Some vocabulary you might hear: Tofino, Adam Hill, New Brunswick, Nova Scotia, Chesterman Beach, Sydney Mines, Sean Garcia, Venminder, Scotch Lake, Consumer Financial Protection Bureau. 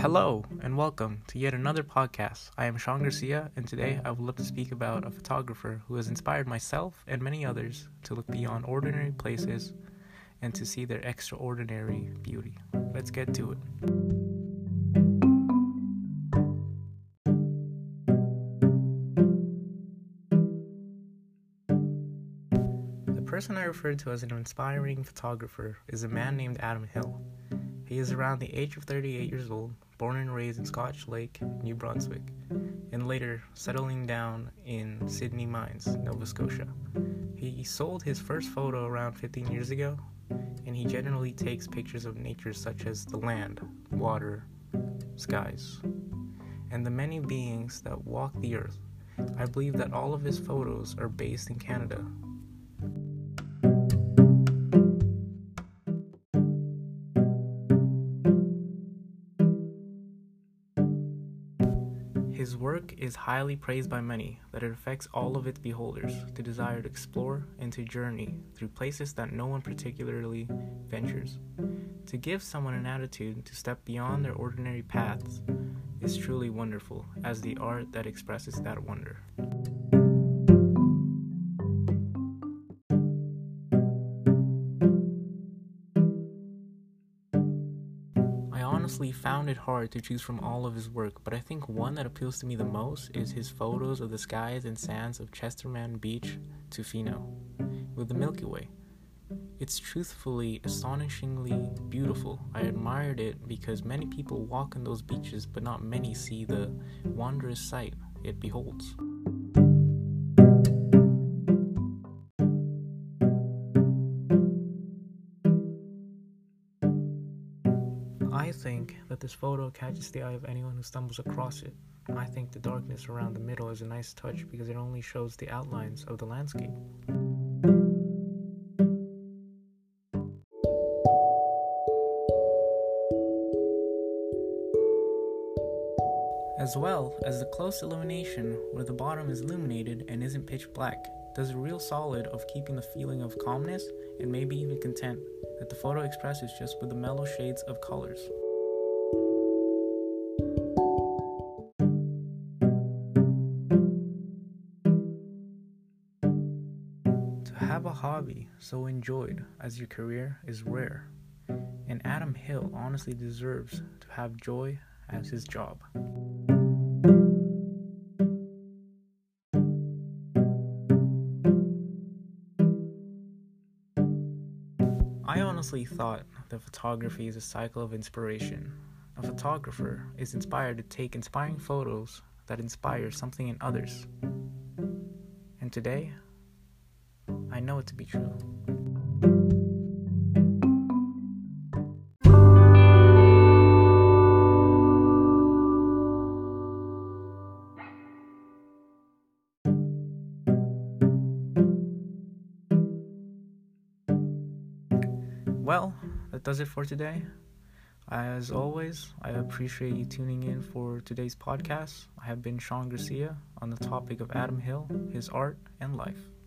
Hello and welcome to yet another podcast. I am Sean Garcia, and today I would love to speak about a photographer who has inspired myself and many others to look beyond ordinary places and to see their extraordinary beauty. Let's get to it. The person I refer to as an inspiring photographer is a man named Adam Hill. He is around the age of 38 years old, born and raised in Scotch Lake, New Brunswick, and later settling down in Sydney Mines, Nova Scotia. He sold his first photo around 15 years ago, and he generally takes pictures of nature such as the land, water, skies, and the many beings that walk the earth. I believe that all of his photos are based in Canada. His work is highly praised by many, that it affects all of its beholders to desire to explore and to journey through places that no one particularly ventures. To give someone an attitude to step beyond their ordinary paths is truly wonderful, as the art that expresses that wonder. Found it hard to choose from all of his work, but I think one that appeals to me the most is his photos of the skies and sands of Chesterman Beach, Tofino, with the Milky Way. It's truthfully astonishingly beautiful. I admired it because many people walk on those beaches, but not many see the wondrous sight it beholds. I think that this photo catches the eye of anyone who stumbles across it. I think the darkness around the middle is a nice touch because it only shows the outlines of the landscape. As well as the close illumination where the bottom is illuminated and isn't pitch black, does a real solid of keeping the feeling of calmness and maybe even content that the photo expresses just with the mellow shades of colors. To have a hobby so enjoyed as your career is rare, and Adam Hill honestly deserves to have joy as his job. I honestly thought that photography is a cycle of inspiration. A photographer is inspired to take inspiring photos that inspire something in others. And today, I know it to be true. Well, that does it for today. As always, I appreciate you tuning in for today's podcast. I have been Sean Garcia on the topic of Adam Hill, his art, and life.